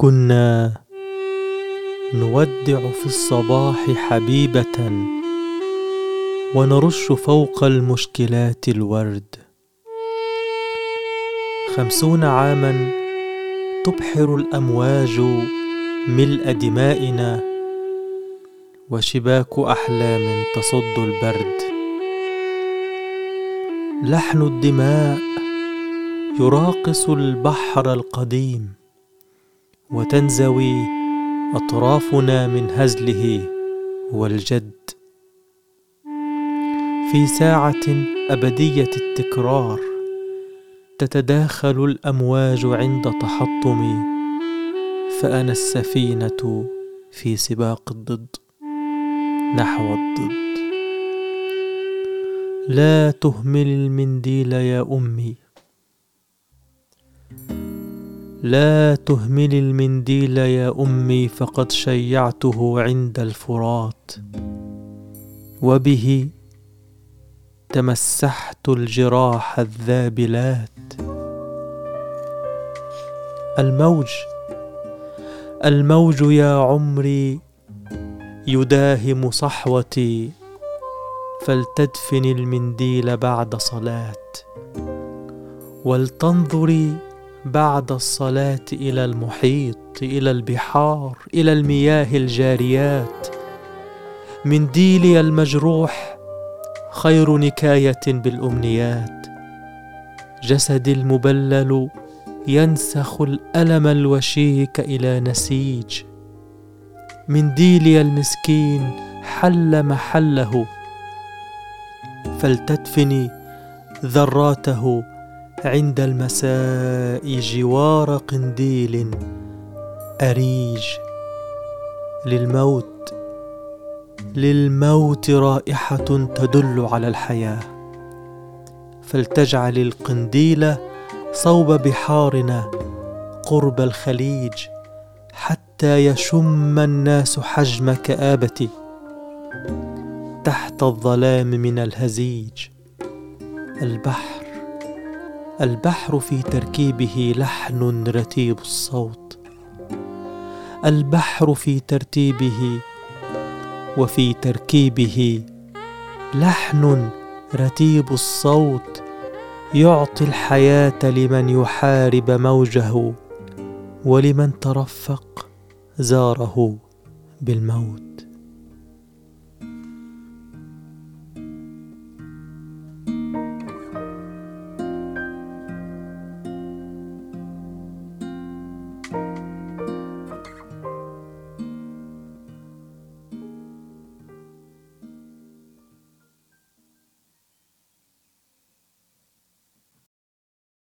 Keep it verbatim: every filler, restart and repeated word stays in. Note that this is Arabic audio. كنا نودع في الصباح حبيبة، ونرش فوق المشكلات الورد. خمسون عاما تبحر الأمواج ملء دمائنا، وشباك أحلام تصد البرد. لحن الدماء يراقص البحر القديم، وتنزوي أطرافنا من هزله والجد. في ساعة أبدية التكرار تتداخل الأمواج عند تحطمي، فأنا السفينة في سباق الضد نحو الضد. لا تهمل المنديل يا أمي، لا تهمل المنديل يا أمي، فقد شيعته عند الفرات، وبه تمسحت الجراح الذابلات. الموج الموج يا عمري يداهم صحوتي، فلتدفن المنديل بعد صلاة، ولتنظري بعد الصلاة إلى المحيط، إلى البحار، إلى المياه الجاريات. منديلي المجروح خير نكاية بالأمنيات. جسدي المبلل ينسخ الألم الوشيك إلى نسيج. منديلي المسكين حل محله، فلتدفني ذراته عند المساء جوار قنديل أريج. للموت للموت رائحة تدل على الحياة، فلتجعل القنديل صوب بحارنا قرب الخليج، حتى يشم الناس حجم كآبتي تحت الظلام من الهزيج. البحر البحر في تركيبه لحن رتيب الصوت. البحر في ترتيبه وفي تركيبه لحن رتيب الصوت، يعطي الحياة لمن يحارب موجه، ولمن ترفق زاره بالموت.